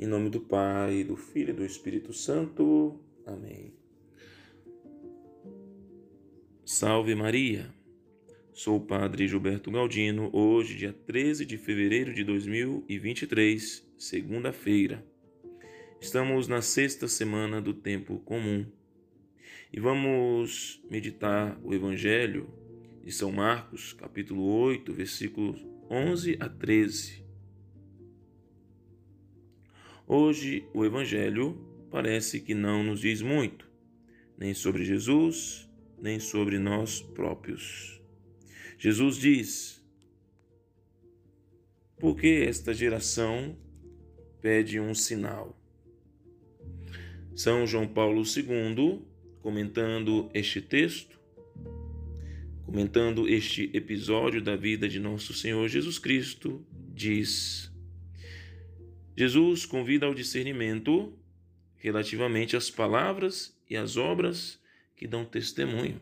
Em nome do Pai, do Filho e do Espírito Santo. Amém. Salve Maria! Sou o Padre Gilberto Galdino, hoje, dia 13 de fevereiro de 2023, segunda-feira. Estamos na sexta semana do tempo comum e vamos meditar o Evangelho de São Marcos, capítulo 8, versículos 11 a 13. Hoje o Evangelho parece que não nos diz muito, nem sobre Jesus, nem sobre nós próprios. Jesus diz: "Por que esta geração pede um sinal?" São João Paulo II, comentando este episódio da vida de Nosso Senhor Jesus Cristo, diz: Jesus convida ao discernimento relativamente às palavras e às obras que dão testemunho,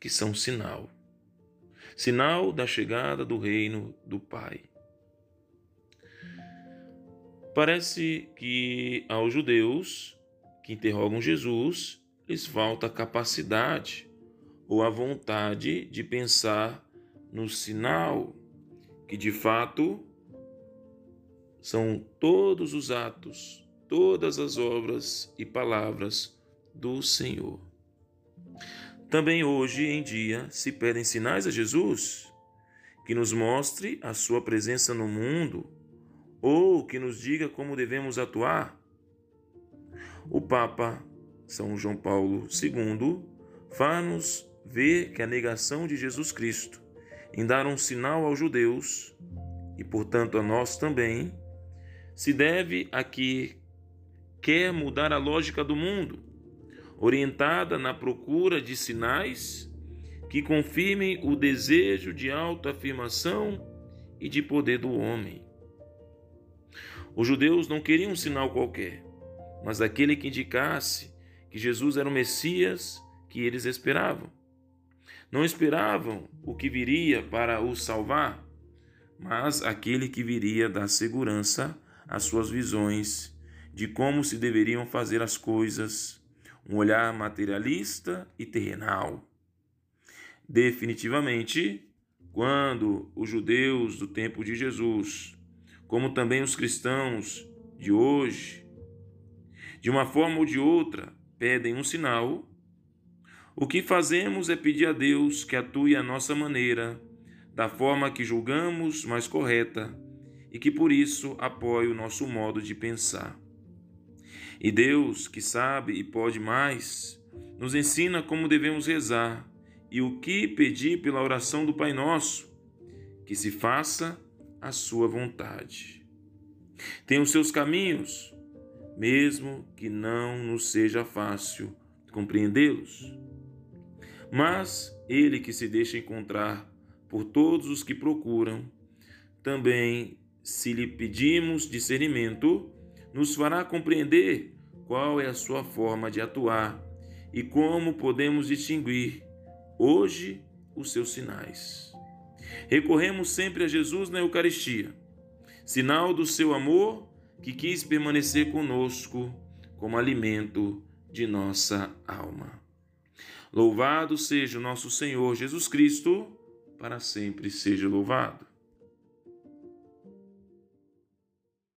que são sinal. Sinal da chegada do reino do Pai. Parece que aos judeus que interrogam Jesus, lhes falta a capacidade ou a vontade de pensar no sinal, que de fato são todos os atos, todas as obras e palavras do Senhor. Também hoje em dia se pedem sinais a Jesus que nos mostre a sua presença no mundo ou que nos diga como devemos atuar. O Papa São João Paulo II faz-nos ver que a negação de Jesus Cristo em dar um sinal aos judeus, e portanto a nós também, se deve a que quer mudar a lógica do mundo, orientada na procura de sinais que confirmem o desejo de autoafirmação e de poder do homem. Os judeus não queriam um sinal qualquer, mas aquele que indicasse que Jesus era o Messias que eles esperavam. Não esperavam o que viria para os salvar, mas aquele que viria dar segurança às suas visões de como se deveriam fazer as coisas, um olhar materialista e terrenal. Definitivamente, quando os judeus do tempo de Jesus, como também os cristãos de hoje, de uma forma ou de outra, pedem um sinal, o que fazemos é pedir a Deus que atue à nossa maneira, da forma que julgamos mais correta e que por isso apoie o nosso modo de pensar. E Deus, que sabe e pode mais, nos ensina como devemos rezar e o que pedir pela oração do Pai Nosso, que se faça a sua vontade. Tem os seus caminhos, mesmo que não nos seja fácil compreendê-los. Mas ele que se deixa encontrar por todos os que procuram, também, se lhe pedirmos discernimento, nos fará compreender qual é a sua forma de atuar e como podemos distinguir hoje os seus sinais. Recorremos sempre a Jesus na Eucaristia, sinal do seu amor que quis permanecer conosco como alimento de nossa alma. Louvado seja o nosso Senhor Jesus Cristo, para sempre seja louvado.